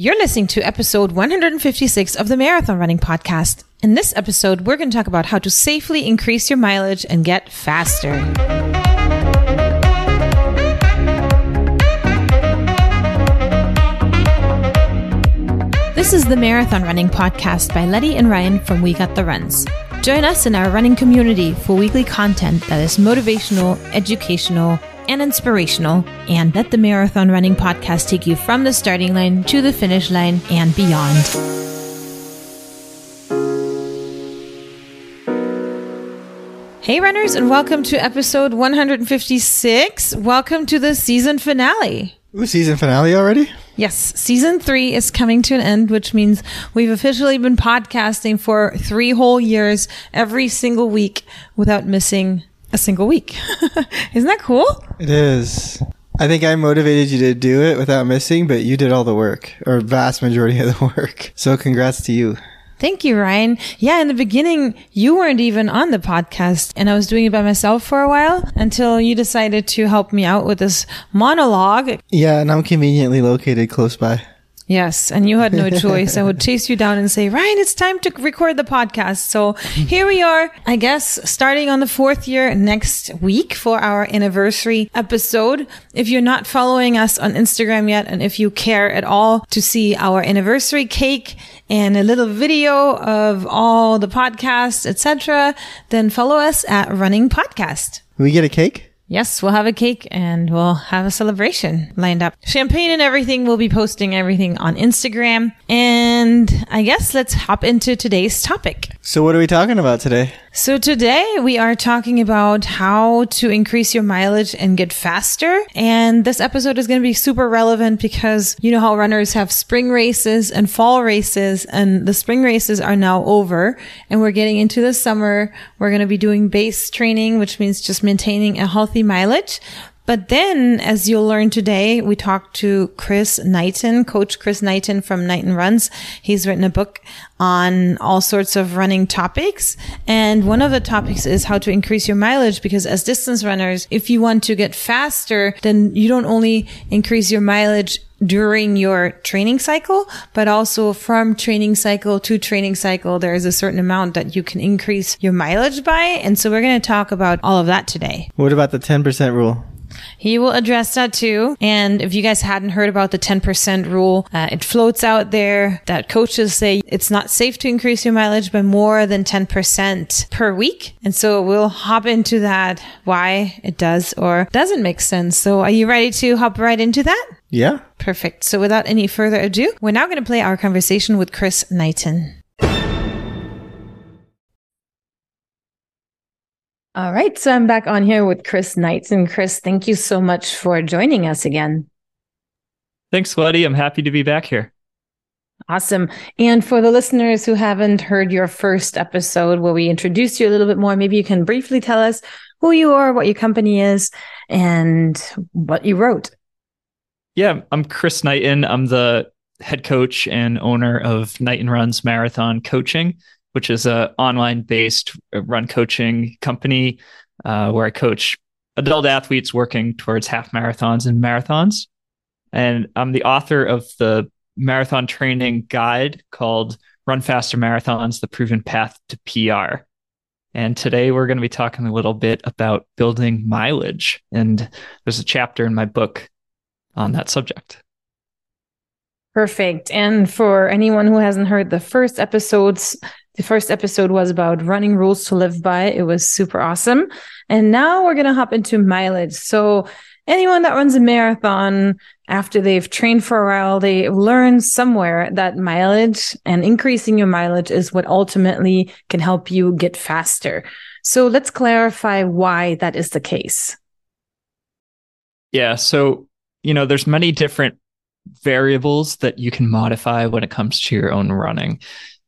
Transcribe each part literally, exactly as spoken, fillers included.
You're listening to episode one hundred fifty-six of the Marathon Running Podcast. In this episode, we're going to talk about how to safely increase your mileage and get faster. This is the Marathon Running Podcast by Letty and Ryan from We Got the Runs. Join us in our running community for weekly content that is motivational, educational, and inspirational, and let the Marathon Running Podcast take you from the starting line to the finish line and beyond. Hey runners, and welcome to episode one hundred fifty-six. Welcome to the season finale. Ooh, season finale already? Yes, season three is coming to an end, which means we've officially been podcasting for three whole years, every single week without missing a single week. Isn't that cool? It is. I think I motivated you to do it without missing, but you did all the work, or vast majority of the work. So congrats to you. Thank you, Ryan. Yeah, in the beginning, you weren't even on the podcast, and I was doing it by myself for a while until you decided to help me out with this monologue. Yeah, and I'm conveniently located close by. Yes, and you had no choice. I would chase you down and say, Ryan, it's time to record the podcast. So here we are, I guess, starting on the fourth year next week for our anniversary episode. If you're not following us on Instagram yet, and if you care at all to see our anniversary cake and a little video of all the podcasts, et cetera, then follow us at Running Podcast. We get a cake? Yes, we'll have a cake and we'll have a celebration lined up. Champagne and everything. We'll be posting everything on Instagram. And I guess let's hop into today's topic. So what are we talking about today? So today we are talking about how to increase your mileage and get faster. And this episode is going to be super relevant because you know how runners have spring races and fall races, and the spring races are now over and we're getting into the summer. We're going to be doing base training, which means just maintaining a healthy mileage. But then, as you'll learn today, we talked to Chris Knighton, Coach Chris Knighton from Knighton Runs. He's written a book on all sorts of running topics. And one of the topics is how to increase your mileage, because as distance runners, if you want to get faster, then you don't only increase your mileage during your training cycle, but also from training cycle to training cycle, there is a certain amount that you can increase your mileage by. And so we're going to talk about all of that today. What about the ten percent rule? He will address that too. And if you guys hadn't heard about the ten percent rule, uh, it floats out there that coaches say it's not safe to increase your mileage by more than ten percent per week. And so we'll hop into that, why it does or doesn't make sense. So are you ready to hop right into that? Yeah. Perfect. So without any further ado, we're now going to play our conversation with Chris Knighton. All right, so I'm back on here with Chris Knighton. Chris, thank you so much for joining us again. Thanks, Letty. I'm happy to be back here. Awesome. And for the listeners who haven't heard your first episode where we introduced you a little bit more, maybe you can briefly tell us who you are, what your company is, and what you wrote. Yeah, I'm Chris Knighton. I'm the head coach and owner of Knighton Runs Marathon Coaching, which is an online-based run coaching company uh, where I coach adult athletes working towards half marathons and marathons. And I'm the author of the marathon training guide called Run Faster Marathons: The Proven Path to P R. And today we're going to be talking a little bit about building mileage. And there's a chapter in my book on that subject. Perfect. And for anyone who hasn't heard the first episodes, the first episode was about running rules to live by. It was super awesome. And now we're going to hop into mileage. So anyone that runs a marathon, after they've trained for a while, they learn somewhere that mileage and increasing your mileage is what ultimately can help you get faster. So let's clarify why that is the case. Yeah. So, you know, there's many different variables that you can modify when it comes to your own running.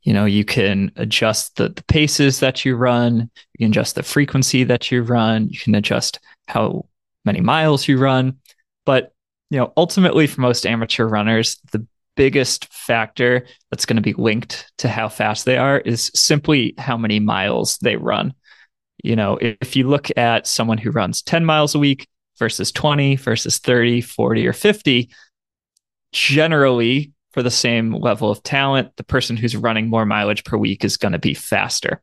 You know, you can adjust the, the paces that you run, you can adjust the frequency that you run, you can adjust how many miles you run. But, you know, ultimately for most amateur runners, the biggest factor that's going to be linked to how fast they are is simply how many miles they run. You know, if you look at someone who runs ten miles a week versus twenty versus thirty, forty, or fifty, generally for the same level of talent, the person who's running more mileage per week is going to be faster.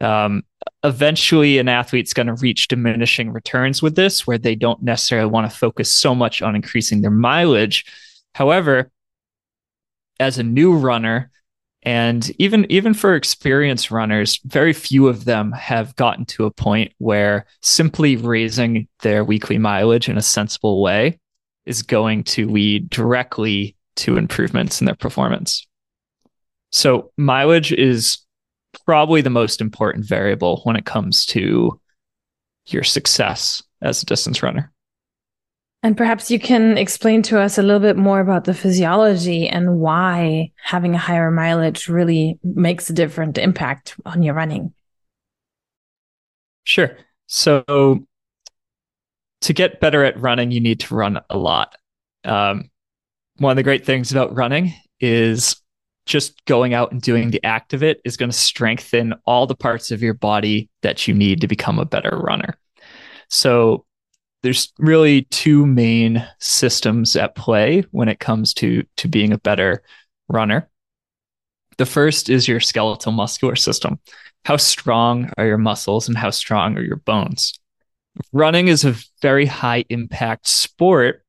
Um, eventually, an athlete's going to reach diminishing returns with this, where they don't necessarily want to focus so much on increasing their mileage. However, as a new runner, and even even for experienced runners, very few of them have gotten to a point where simply raising their weekly mileage in a sensible way is going to lead directly to improvements in their performance. So mileage is probably the most important variable when it comes to your success as a distance runner. And perhaps you can explain to us a little bit more about the physiology and why having a higher mileage really makes a different impact on your running. Sure. So to get better at running, you need to run a lot. Um, one of the great things about running is just going out and doing the act of it is going to strengthen all the parts of your body that you need to become a better runner. So there's really two main systems at play when it comes to, to being a better runner. The first is your skeletal muscular system. How strong are your muscles and how strong are your bones? Running is a very high impact sport,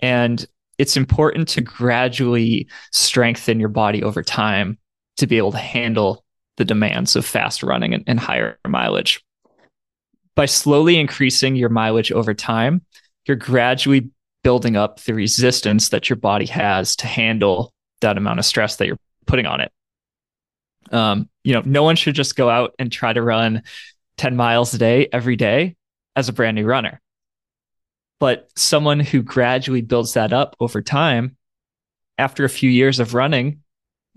and it's important to gradually strengthen your body over time to be able to handle the demands of fast running and, and higher mileage. By slowly increasing your mileage over time, you're gradually building up the resistance that your body has to handle that amount of stress that you're putting on it. Um, you know, no one should just go out and try to run ten miles a day every day as a brand new runner. But someone who gradually builds that up over time, after a few years of running,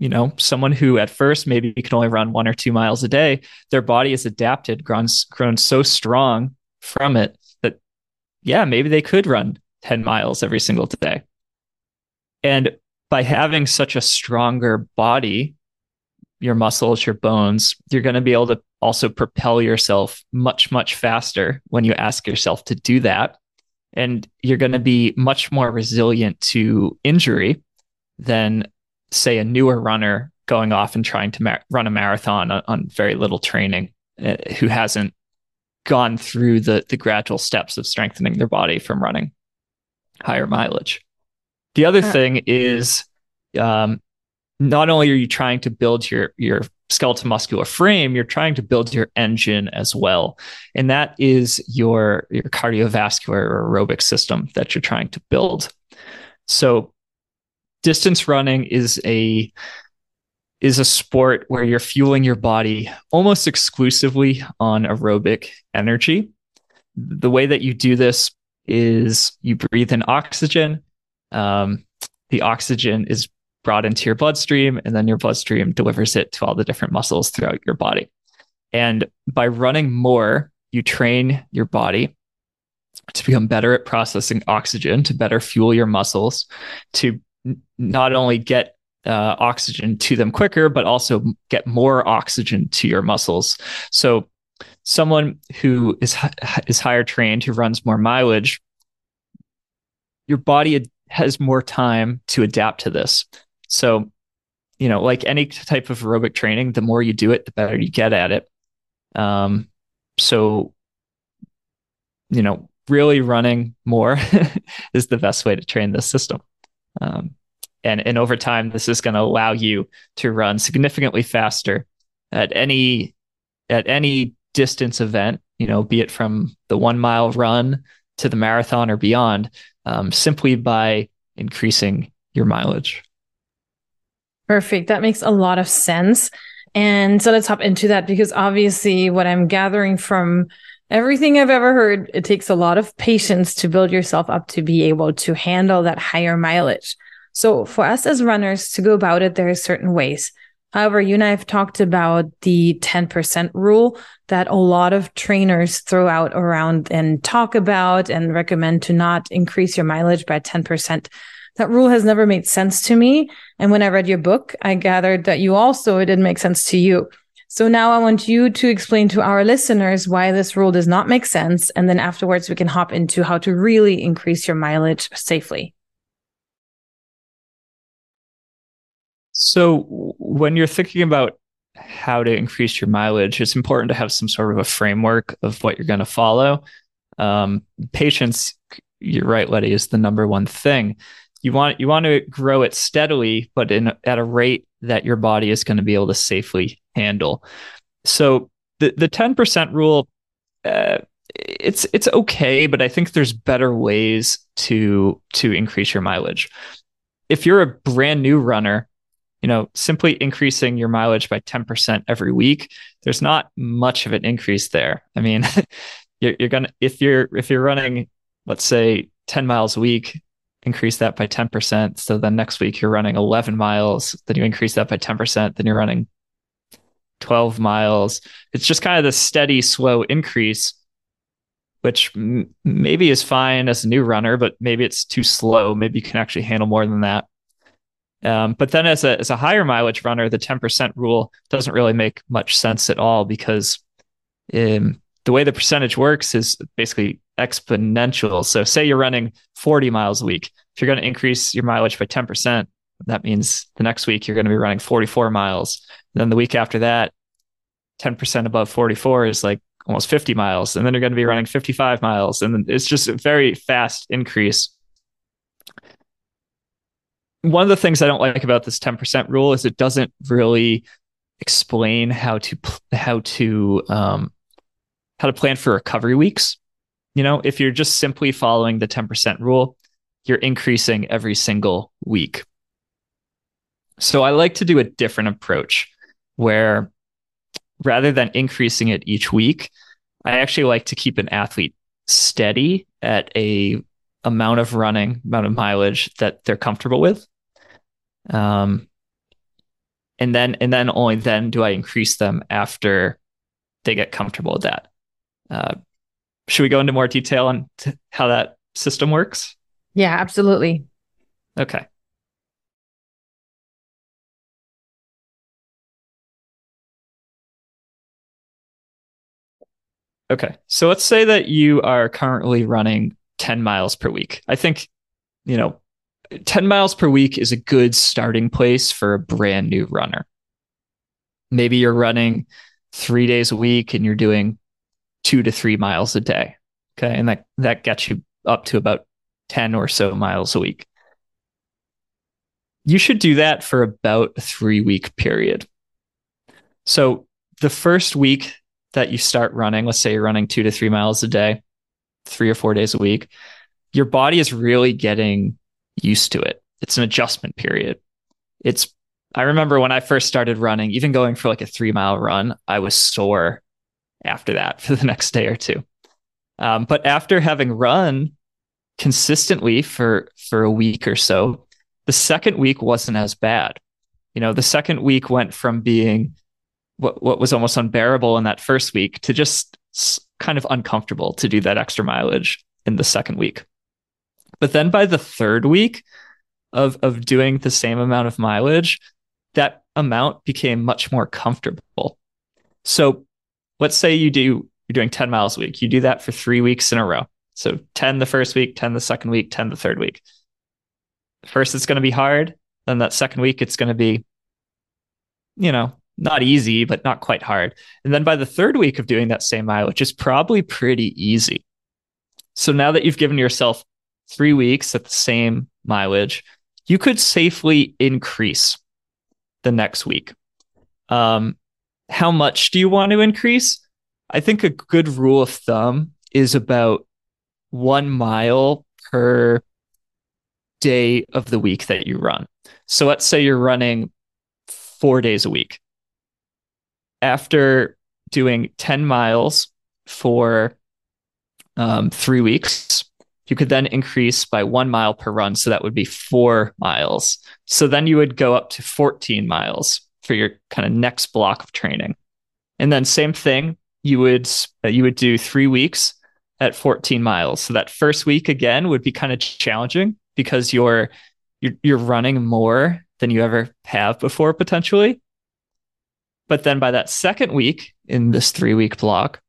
you know, someone who at first maybe can only run one or two miles a day, their body has adapted, grown, grown so strong from it that, yeah, maybe they could run ten miles every single day. And by having such a stronger body, your muscles, your bones, you're going to be able to also propel yourself much, much faster when you ask yourself to do that. And you're going to be much more resilient to injury than, say, a newer runner going off and trying to ma- run a marathon on, on very little training, uh, who hasn't gone through the, the gradual steps of strengthening their body from running higher mileage. The other thing is, um, not only are you trying to build your, your skeletal muscular frame, you're trying to build your engine as well. And that is your, your cardiovascular or aerobic system that you're trying to build. So distance running is a is a sport where you're fueling your body almost exclusively on aerobic energy. The way that you do this is you breathe in oxygen. Um, the oxygen is brought into your bloodstream, and then your bloodstream delivers it to all the different muscles throughout your body. And by running more, you train your body to become better at processing oxygen, to better fuel your muscles, to not only get uh, oxygen to them quicker, but also get more oxygen to your muscles. So someone who is is higher trained, who runs more mileage, your body has more time to adapt to this. So, you know, like any type of aerobic training, the more you do it, the better you get at it. Um, so, you know, really running more is the best way to train this system. Um, and, and over time, this is going to allow you to run significantly faster at any, at any distance event, you know, be it from the one mile run to the marathon or beyond, um, simply by increasing your mileage. Perfect. That makes a lot of sense. And so let's hop into that, because obviously what I'm gathering from everything I've ever heard, it takes a lot of patience to build yourself up to be able to handle that higher mileage. So for us as runners to go about it, there are certain ways. However, you and I have talked about the ten percent rule that a lot of trainers throw out around and talk about and recommend to not increase your mileage by ten percent. That rule has never made sense to me. And when I read your book, I gathered that you also, it didn't make sense to you. So now I want you to explain to our listeners why this rule does not make sense. And then afterwards, we can hop into how to really increase your mileage safely. So when you're thinking about how to increase your mileage, it's important to have some sort of a framework of what you're going to follow. Um, patience, you're right, Letty, is the number one thing. You want you want to grow it steadily, but in at a rate that your body is going to be able to safely handle. So the the ten percent rule, uh, it's it's okay, but I think there's better ways to to increase your mileage. If you're a brand new runner, you know, simply increasing your mileage by ten percent every week, there's not much of an increase there. I mean, you're, you're gonna if you're if you're running, let's say ten miles a week, increase that by ten percent. So then next week you're running eleven miles. Then you increase that by ten percent. Then you're running twelve miles. It's just kind of the steady, slow increase, which m- maybe is fine as a new runner, but maybe it's too slow. Maybe you can actually handle more than that. Um, but then as a as a higher mileage runner, the ten percent rule doesn't really make much sense at all, because um, the way the percentage works is basically exponential. So say you're running forty miles a week. If you're going to increase your mileage by ten percent, that means the next week you're going to be running forty-four miles. Then the week after that, ten percent above forty-four is like almost fifty miles. And then you're going to be running fifty-five miles. And then it's just a very fast increase. One of the things I don't like about this ten percent rule is it doesn't really explain how to how to um, how to plan for recovery weeks. You know, if you're just simply following the ten percent rule, you're increasing every single week. So I like to do a different approach where, rather than increasing it each week, I actually like to keep an athlete steady at a amount of running, amount of mileage that they're comfortable with. Um, and then, and then only then do I increase them after they get comfortable with that. Uh, should we go into more detail on t- how that system works? Yeah, absolutely. Okay. Okay. So let's say that you are currently running ten miles per week. I think, you know, ten miles per week is a good starting place for a brand new runner. Maybe you're running three days a week and you're doing two to three miles a day. Okay. And that, that gets you up to about ten or so miles a week. You should do that for about a three week period. So the first week that you start running, let's say you're running two to three miles a day, three or four days a week, your body is really getting used to it. It's an adjustment period. It's, I remember when I first started running, even going for like a three mile run, I was sore after that for the next day or two. Um, but after having run consistently for, for a week or so, the second week wasn't as bad. You know, the second week went from being what, what was almost unbearable in that first week to just kind of uncomfortable to do that extra mileage in the second week. But then by the third week of, of doing the same amount of mileage, that amount became much more comfortable. So let's say you do, you're doing ten miles a week. You do that for three weeks in a row. So ten the first week, ten the second week, ten the third week. First, it's going to be hard. Then that second week, it's going to be, you know, not easy, but not quite hard. And then by the third week of doing that same mileage, it's probably pretty easy. So now that you've given yourself three weeks at the same mileage, you could safely increase the next week. Um, how much do you want to increase? I think a good rule of thumb is about one mile per day of the week that you run. So let's say you're running four days a week. After doing ten miles for um, three weeks, you could then increase by one mile per run. So that would be four miles. So then you would go up to fourteen miles for your kind of next block of training. And then same thing, you would you would do three weeks at fourteen miles. So that first week, again, would be kind of challenging because you're you're, you're running more than you ever have before, potentially. But then by that second week in this three week block,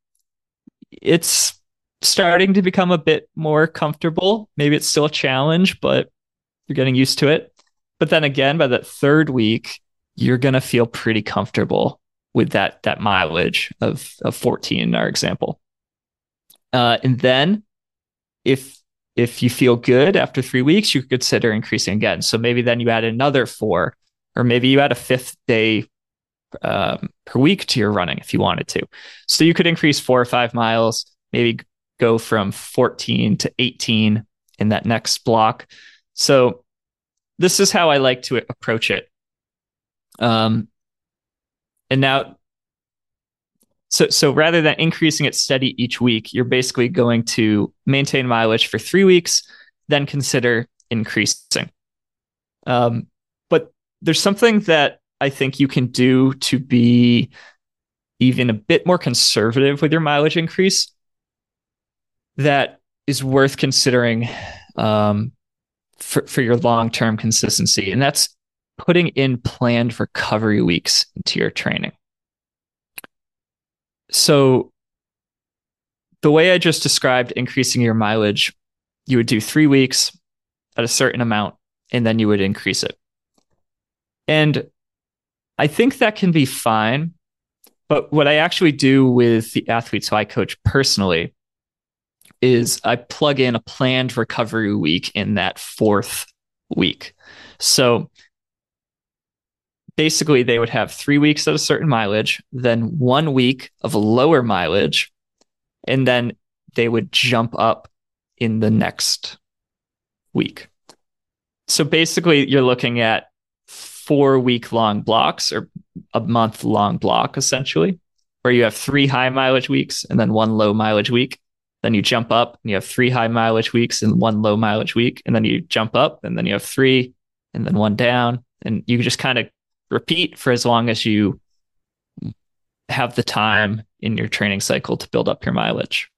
it's starting to become a bit more comfortable. Maybe it's still a challenge, but you're getting used to it. But then again, by that third week, you're going to feel pretty comfortable with that, that mileage of, of fourteen in our example. Uh, and then if, if you feel good after three weeks, you consider increasing again. So maybe then you add another four, or maybe you add a fifth day um, per week to your running if you wanted to. So you could increase four or five miles, maybe go from fourteen to eighteen in that next block. So this is how I like to approach it. Um, and now, so so rather than increasing it steady each week, you're basically going to maintain mileage for three weeks, then consider increasing. Um, but there's something that I think you can do to be even a bit more conservative with your mileage increase that is worth considering um, for, for your long-term consistency. And that's putting in planned recovery weeks into your training. So the way I just described increasing your mileage, you would do three weeks at a certain amount, and then you would increase it. And I think that can be fine. But what I actually do with the athletes who I coach personally is I plug in a planned recovery week in that fourth week. So basically, they would have three weeks at a certain mileage, then one week of lower mileage, and then they would jump up in the next week. So basically, you're looking at four week long blocks or a month long block, essentially, where you have three high mileage weeks and then one low mileage week. Then you jump up and you have three high mileage weeks and one low mileage week. And then you jump up and then you have three and then one down. And you just kind of repeat for as long as you have the time in your training cycle to build up your mileage.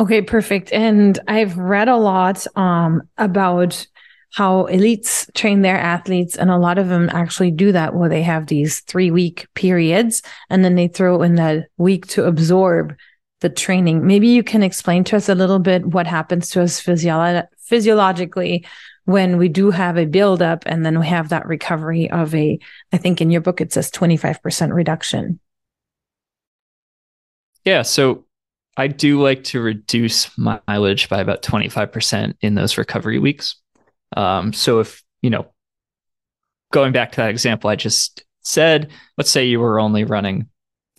Okay, perfect. And I've read a lot um, about how elites train their athletes, and a lot of them actually do that where they have these three week periods and then they throw in that week to absorb the training. Maybe you can explain to us a little bit what happens to us physio- physiologically when we do have a buildup and then we have that recovery of a, I think in your book, it says twenty-five percent reduction. Yeah. So I do like to reduce my mileage by about twenty-five percent in those recovery weeks. Um, so if, you know, going back to that example I just said, let's say you were only running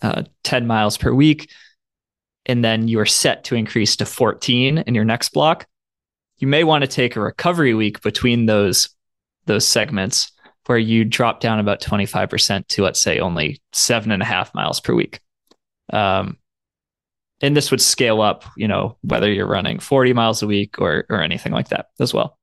uh, ten miles per week, and then you are set to increase to fourteen in your next block. You may want to take a recovery week between those those segments where you drop down about twenty-five percent to, let's say, only seven and a half miles per week. Um, and this would scale up, you know, whether you're running forty miles a week or or anything like that as well.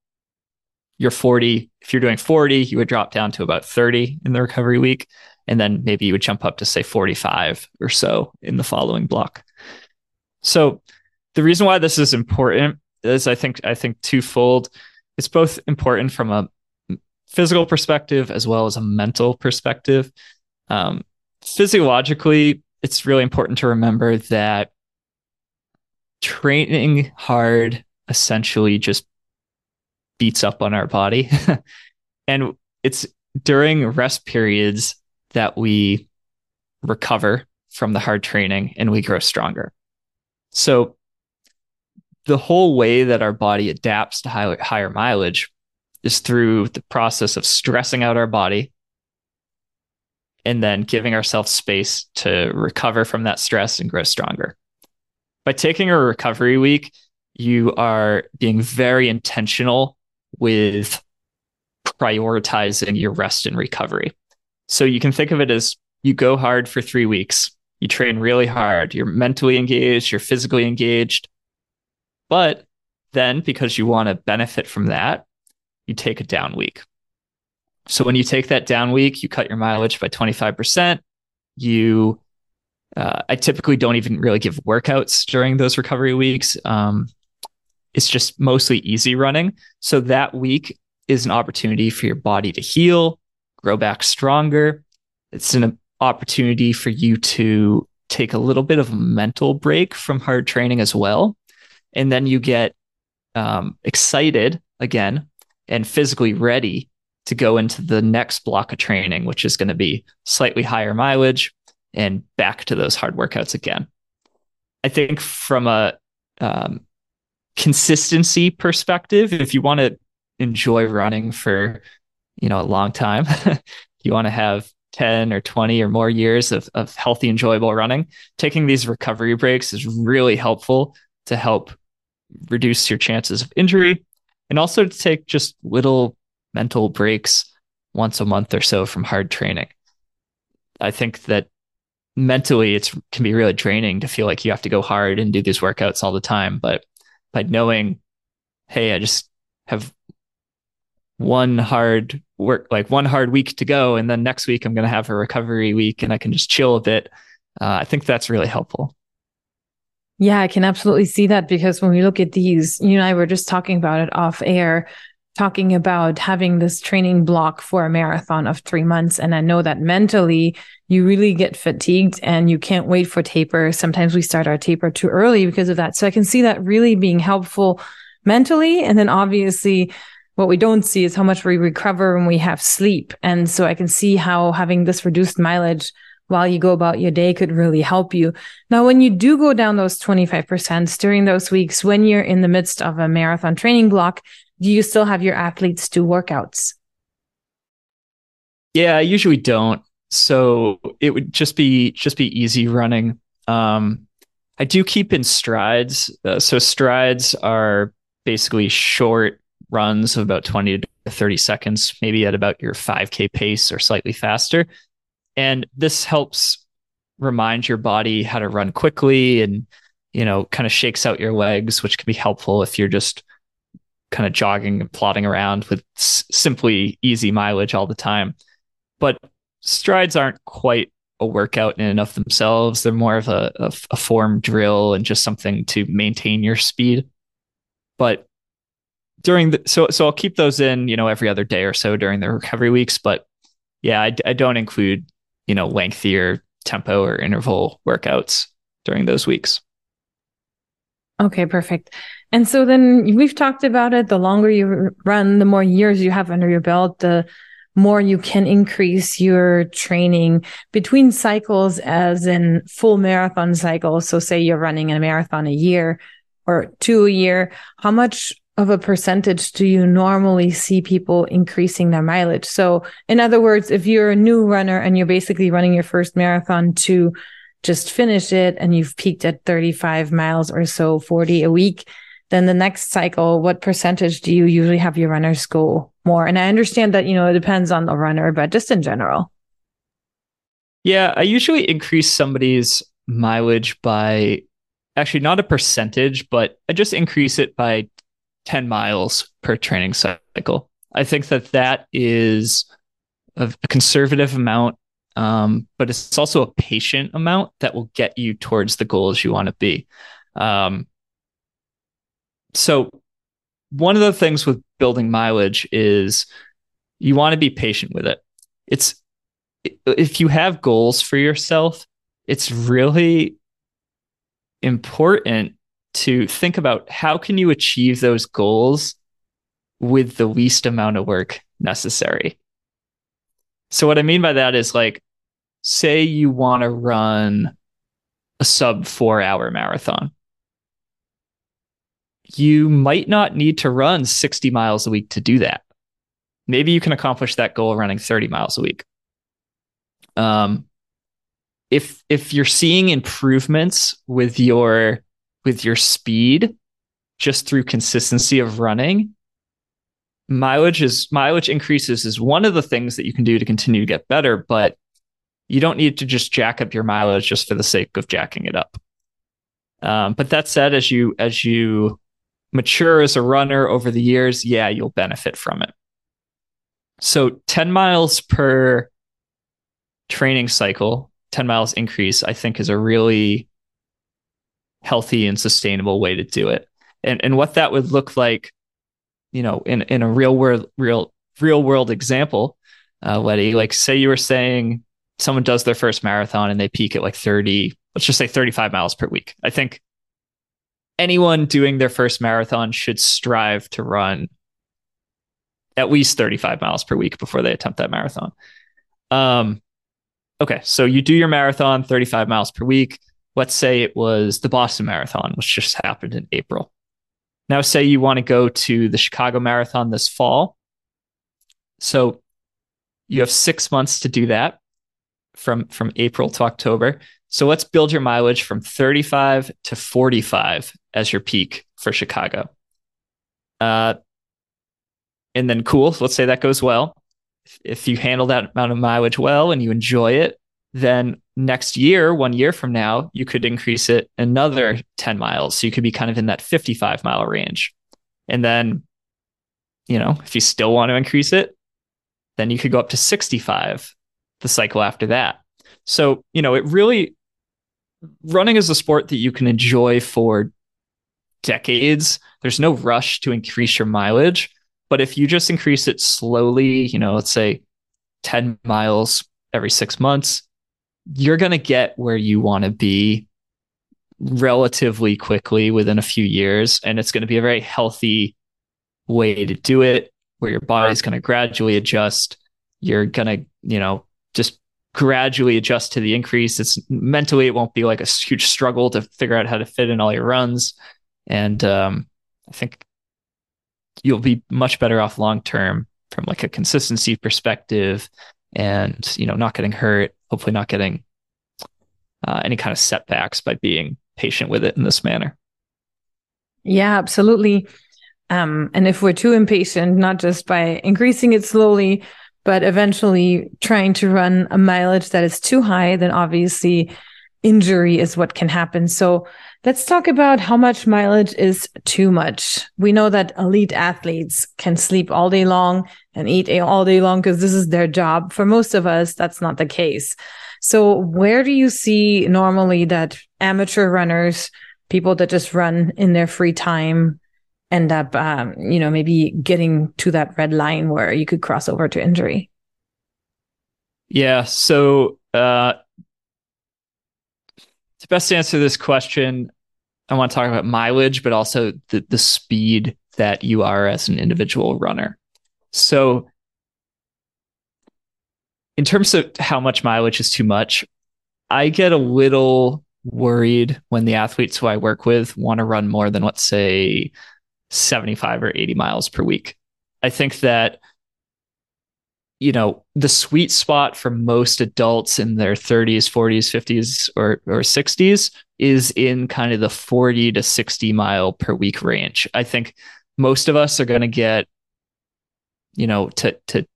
You're forty, if you're doing forty, you would drop down to about thirty in the recovery week. And then maybe you would jump up to, say, forty-five or so in the following block. So the reason why this is important is I think I think twofold. It's both important from a physical perspective as well as a mental perspective. Um, physiologically, it's really important to remember that training hard essentially just beats up on our body. And it's during rest periods that we recover from the hard training and we grow stronger. So the whole way that our body adapts to high, higher mileage is through the process of stressing out our body and then giving ourselves space to recover from that stress and grow stronger. By taking a recovery week, you are being very intentional with prioritizing your rest and recovery. So you can think of it as you go hard for three weeks. You train really hard. You're mentally engaged. You're physically engaged. But then, because you want to benefit from that, you take a down week. So when you take that down week, you cut your mileage by twenty-five percent. You, uh, I typically don't even really give workouts during those recovery weeks. Um, it's just mostly easy running. So that week is an opportunity for your body to heal, grow back stronger. It's an opportunity for you to take a little bit of a mental break from hard training as well. And then you get um, excited again and physically ready to go into the next block of training, which is going to be slightly higher mileage and back to those hard workouts again. I think from a um, consistency perspective, if you want to enjoy running for, you know, a long time, you want to have ten or twenty or more years of, of healthy, enjoyable running, taking these recovery breaks is really helpful to help reduce your chances of injury, and also to take just little mental breaks once a month or so from hard training. I think that mentally it can be really draining to feel like you have to go hard and do these workouts all the time. But by knowing, hey, I just have one hard work, like one hard week to go, and then next week I'm going to have a recovery week and I can just chill a bit. Uh, I think that's really helpful. Yeah, I can absolutely see that, because when we look at these, you and I were just talking about it off air, talking about having this training block for a marathon of three months. And I know that mentally you really get fatigued and you can't wait for taper. Sometimes we start our taper too early because of that. So I can see that really being helpful mentally. And then obviously what we don't see is how much we recover when we have sleep. And so I can see how having this reduced mileage while you go about your day could really help you. Now, when you do go down those twenty-five percent during those weeks, when you're in the midst of a marathon training block, do you still have your athletes do workouts? Yeah, I usually don't. So it would just be just be easy running. Um, I do keep in strides. Uh, so strides are basically short runs of about twenty to thirty seconds, maybe at about your five K pace or slightly faster. And this helps remind your body how to run quickly and, you know, kind of shakes out your legs, which can be helpful if you're just kind of jogging and plodding around with s- simply easy mileage all the time. But strides aren't quite a workout in and of themselves. They're more of a, a, a form drill and just something to maintain your speed. But during the, so, so I'll keep those in, you know, every other day or so during the recovery weeks. But yeah, I, I don't include, you know, lengthier tempo or interval workouts during those weeks. Okay, perfect. And so then we've talked about it. The longer you run, the more years you have under your belt, the more you can increase your training between cycles, as in full marathon cycles. So say you're running a marathon a year or two a year, how much of a percentage do you normally see people increasing their mileage? So in other words, if you're a new runner and you're basically running your first marathon to just finish it and you've peaked at thirty-five miles or so, forty a week, then the next cycle, what percentage do you usually have your runners go more? And I understand that, you know, it depends on the runner, but just in general. Yeah, I usually increase somebody's mileage by, actually not a percentage, but I just increase it by ten miles per training cycle. I think that that is a conservative amount, um, but it's also a patient amount that will get you towards the goals you want to be. Um, So one of the things with building mileage is you want to be patient with it. It's, if you have goals for yourself, it's really important to think about how can you achieve those goals with the least amount of work necessary. So what I mean by that is, like, say you want to run a sub four hour marathon. You might not need to run sixty miles a week to do that. Maybe you can accomplish that goal running thirty miles a week. Um, if if you're seeing improvements with your with your speed just through consistency of running, mileage is mileage increases is one of the things that you can do to continue to get better. But you don't need to just jack up your mileage just for the sake of jacking it up. Um, but that said, as you as you mature as a runner over the years, yeah, you'll benefit from it. So ten miles per training cycle, ten miles increase, I think is a really healthy and sustainable way to do it. And and what that would look like, you know, in, in a real world, real, real world example, uh, Letty, like say you were saying someone does their first marathon and they peak at like thirty, let's just say thirty-five miles per week. I think anyone doing their first marathon should strive to run at least thirty-five miles per week before they attempt that marathon. Um, okay. So you do your marathon, thirty-five miles per week. Let's say it was the Boston Marathon, which just happened in April. Now, say you want to go to the Chicago Marathon this fall. So you have six months to do that from, from April to October. So let's build your mileage from thirty-five to forty-five as your peak for Chicago. Uh, and then cool. So let's say that goes well. If you handle that amount of mileage well and you enjoy it, then next year, one year from now, you could increase it another ten miles. So you could be kind of in that fifty-five mile range. And then, you know, if you still want to increase it, then you could go up to sixty-five the cycle after that. So, you know, it really, running is a sport that you can enjoy for decades. There's no rush to increase your mileage. But if you just increase it slowly, you know, let's say ten miles every six months, you're going to get where you want to be relatively quickly within a few years. And it's going to be a very healthy way to do it, where your body's going to gradually adjust. You're going to, you know, just gradually adjust to the increase. It's mentally, it won't be like a huge struggle to figure out how to fit in all your runs. And um, I think you'll be much better off long-term from like a consistency perspective and, you know, not getting hurt, hopefully not getting uh, any kind of setbacks by being patient with it in this manner. Yeah, absolutely. Um, and if we're too impatient, not just by increasing it slowly, but eventually trying to run a mileage that is too high, then obviously injury is what can happen. So let's talk about how much mileage is too much. We know that elite athletes can sleep all day long and eat all day long because this is their job. For most of us, that's not the case. So where do you see normally that amateur runners, people that just run in their free time, end up, um, you know, maybe getting to that red line where you could cross over to injury? Yeah. So, uh, to best answer this question, I want to talk about mileage, but also the, the speed that you are as an individual runner. So in terms of how much mileage is too much, I get a little worried when the athletes who I work with want to run more than, let's say, seventy-five or eighty miles per week. I think that, you know, the sweet spot for most adults in their thirties, forties, fifties, or sixties is in kind of the forty to sixty mile per week range. I think most of us are going to get, you know, to, to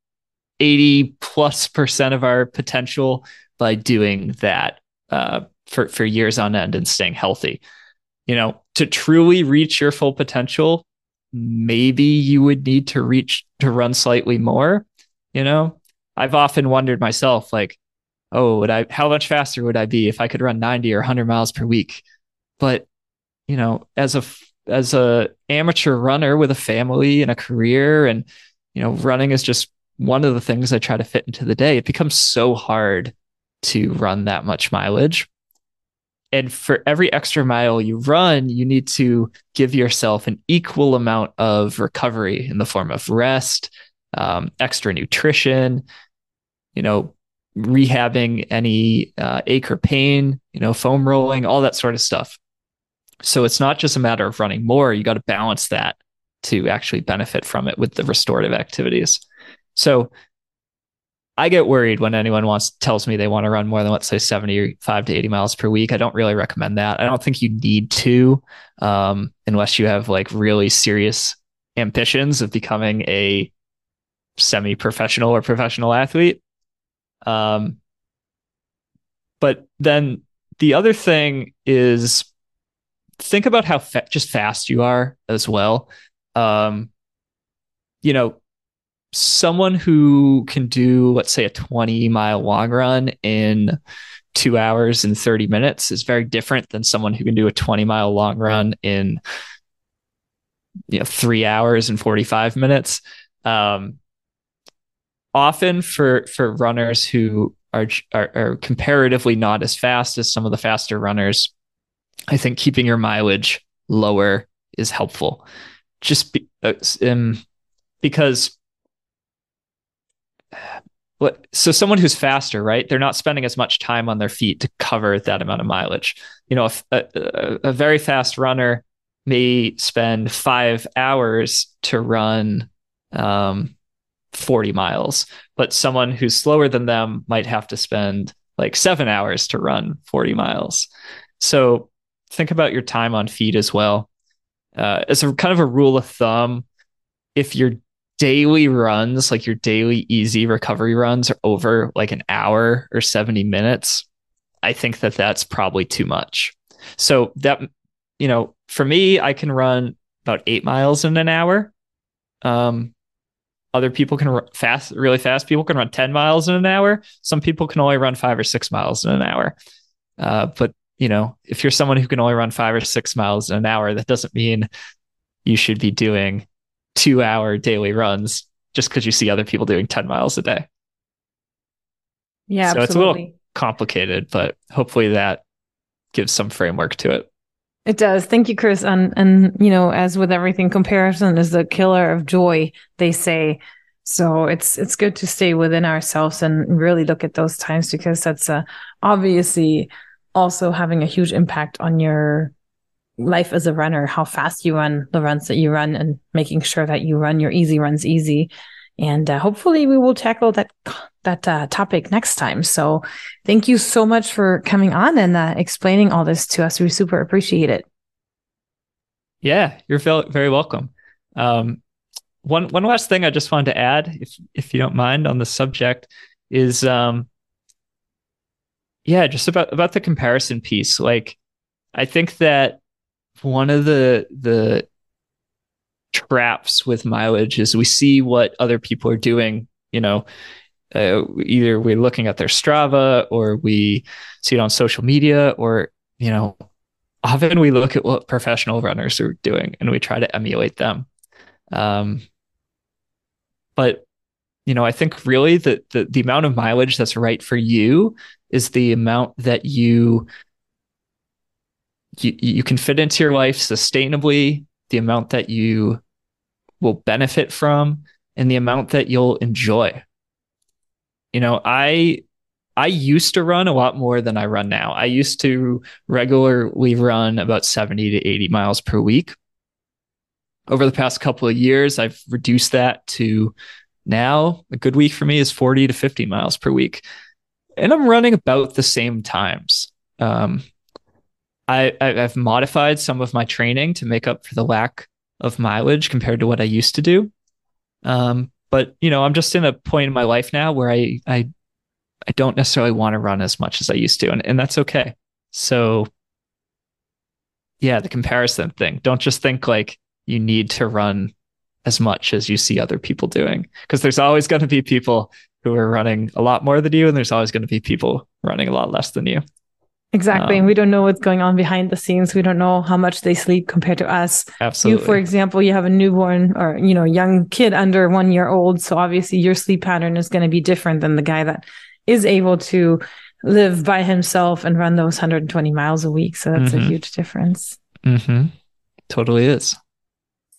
eighty plus percent of our potential by doing that uh, for, for years on end and staying healthy. You know, to truly reach your full potential, maybe you would need to reach to run slightly more. You know, I've often wondered myself, like, oh, would I, how much faster would I be if I could run ninety or a hundred miles per week? But, you know, as a, as a amateur runner with a family and a career and, you know, running is just one of the things I try to fit into the day, it becomes so hard to run that much mileage. And for every extra mile you run, you need to give yourself an equal amount of recovery in the form of rest, um, extra nutrition, you know, rehabbing any uh, ache or pain, you know, foam rolling, all that sort of stuff. So it's not just a matter of running more. You got to balance that to actually benefit from it with the restorative activities. So I get worried when anyone wants tells me they want to run more than, let's say, seventy-five to eighty miles per week. I don't really recommend that. I don't think you need to, um, unless you have like really serious ambitions of becoming a semi-professional or professional athlete. Um, but then the other thing is, think about how fa- just fast you are as well. Um, you know, someone who can do, let's say, a twenty mile long run in two hours and thirty minutes is very different than someone who can do a twenty mile long run in, you know, three hours and forty-five minutes. Um, often for, for runners who are, are, are comparatively not as fast as some of the faster runners, I think keeping your mileage lower is helpful. Just be, um, because so someone who's faster, right? They're not spending as much time on their feet to cover that amount of mileage. You know, a, a, a very fast runner may spend five hours to run um, forty miles, but someone who's slower than them might have to spend like seven hours to run forty miles. So think about your time on feet as well. Uh, as a kind of a rule of thumb, if you're daily runs, like your daily easy recovery runs, are over like an hour or seventy minutes, I think that that's probably too much. So that, you know, for me, I can run about eight miles in an hour. Um, other people can run fast, really fast. People can run ten miles in an hour. Some people can only run five or six miles in an hour. Uh, but, you know, if you're someone who can only run five or six miles in an hour, that doesn't mean you should be doing two hour daily runs just because you see other people doing ten miles a day. Yeah. So absolutely. It's a little complicated, but hopefully that gives some framework to it. It does. Thank you, Chris. And, and, you know, as with everything, comparison is the killer of joy, they say. So it's, it's good to stay within ourselves and really look at those times, because that's uh, obviously also having a huge impact on your life as a runner, how fast you run, the runs that you run, and making sure that you run your easy runs easy. And uh, hopefully we will tackle that that uh, topic next time. So thank you so much for coming on and uh, explaining all this to us. We super appreciate it. Yeah, you're very welcome. Um, one one last thing I just wanted to add, if if you don't mind, on the subject is, um, yeah, just about about the comparison piece. Like, I think that one of the the traps with mileage is we see what other people are doing. You know, uh, either we're looking at their Strava, or we see it on social media, or, you know, often we look at what professional runners are doing and we try to emulate them. Um, but, you know, I think really that the, the amount of mileage that's right for you is the amount that you You, you can fit into your life sustainably, the amount that you will benefit from, and the amount that you'll enjoy. You know, I I used to run a lot more than I run now. I used to regularly run about seventy to eighty miles per week. Over the past couple of years, I've reduced that to now a good week for me is forty to fifty miles per week. And I'm running about the same times. Um I, I've modified some of my training to make up for the lack of mileage compared to what I used to do. Um, but, you know, I'm just in a point in my life now where I I, I don't necessarily want to run as much as I used to, and, and that's okay. So, yeah, the comparison thing. Don't just think like you need to run as much as you see other people doing, because there's always going to be people who are running a lot more than you, and there's always going to be people running a lot less than you. Exactly. Um, and we don't know what's going on behind the scenes. We don't know how much they sleep compared to us. Absolutely. You, for example, you have a newborn or, you know, young kid under one year old. So obviously your sleep pattern is going to be different than the guy that is able to live by himself and run those one hundred twenty miles a week. So that's mm-hmm. a huge difference. Mm-hmm. Totally is.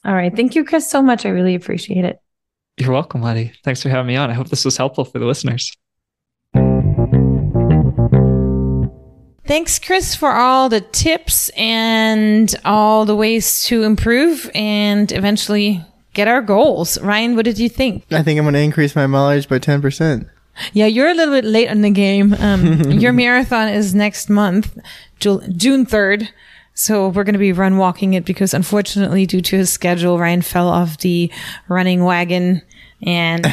All right. Thank you, Chris, so much. I really appreciate it. You're welcome, Letty. Thanks for having me on. I hope this was helpful for the listeners. Thanks, Chris, for all the tips and all the ways to improve and eventually get our goals. Ryan, what did you think? I think I'm going to increase my mileage by ten percent. Yeah, you're a little bit late in the game. Um, your marathon is next month, June third. So we're going to be run walking it because, unfortunately, due to his schedule, Ryan fell off the running wagon and...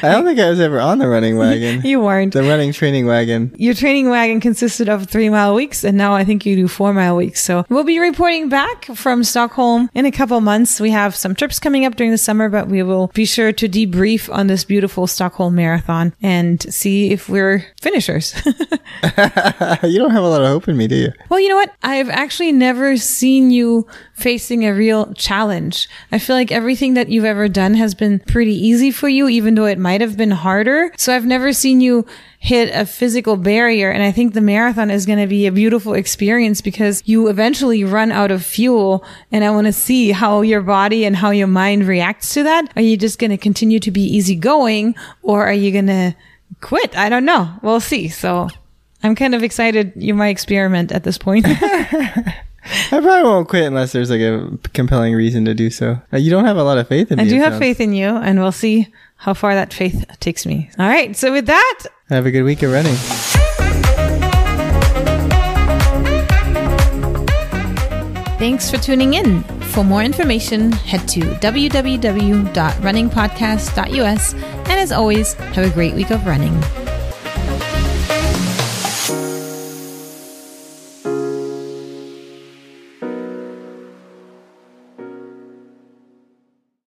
I don't think I was ever on the running wagon. You weren't. The running training wagon. Your training wagon consisted of three mile weeks, and now I think you do four mile weeks. So we'll be reporting back from Stockholm in a couple months. We have some trips coming up during the summer, but we will be sure to debrief on this beautiful Stockholm marathon and see if we're finishers. You don't have a lot of hope in me, do you? Well, you know what? I've actually never seen you facing a real challenge. I feel like everything that you've ever done has been pretty easy for you. you, even though it might have been harder. So I've never seen you hit a physical barrier. And I think the marathon is going to be a beautiful experience because you eventually run out of fuel. And I want to see how your body and how your mind reacts to that. Are you just going to continue to be easygoing, or are you going to quit? I don't know. We'll see. So I'm kind of excited. You might experiment at this point. I probably won't quit unless there's like a compelling reason to do so. You don't have a lot of faith in me. I do have faith in you, and we'll see how far that faith takes me. All right. So with that, have a good week of running. Thanks for tuning in. For more information, head to w w w dot running podcast dot u s. And as always, have a great week of running.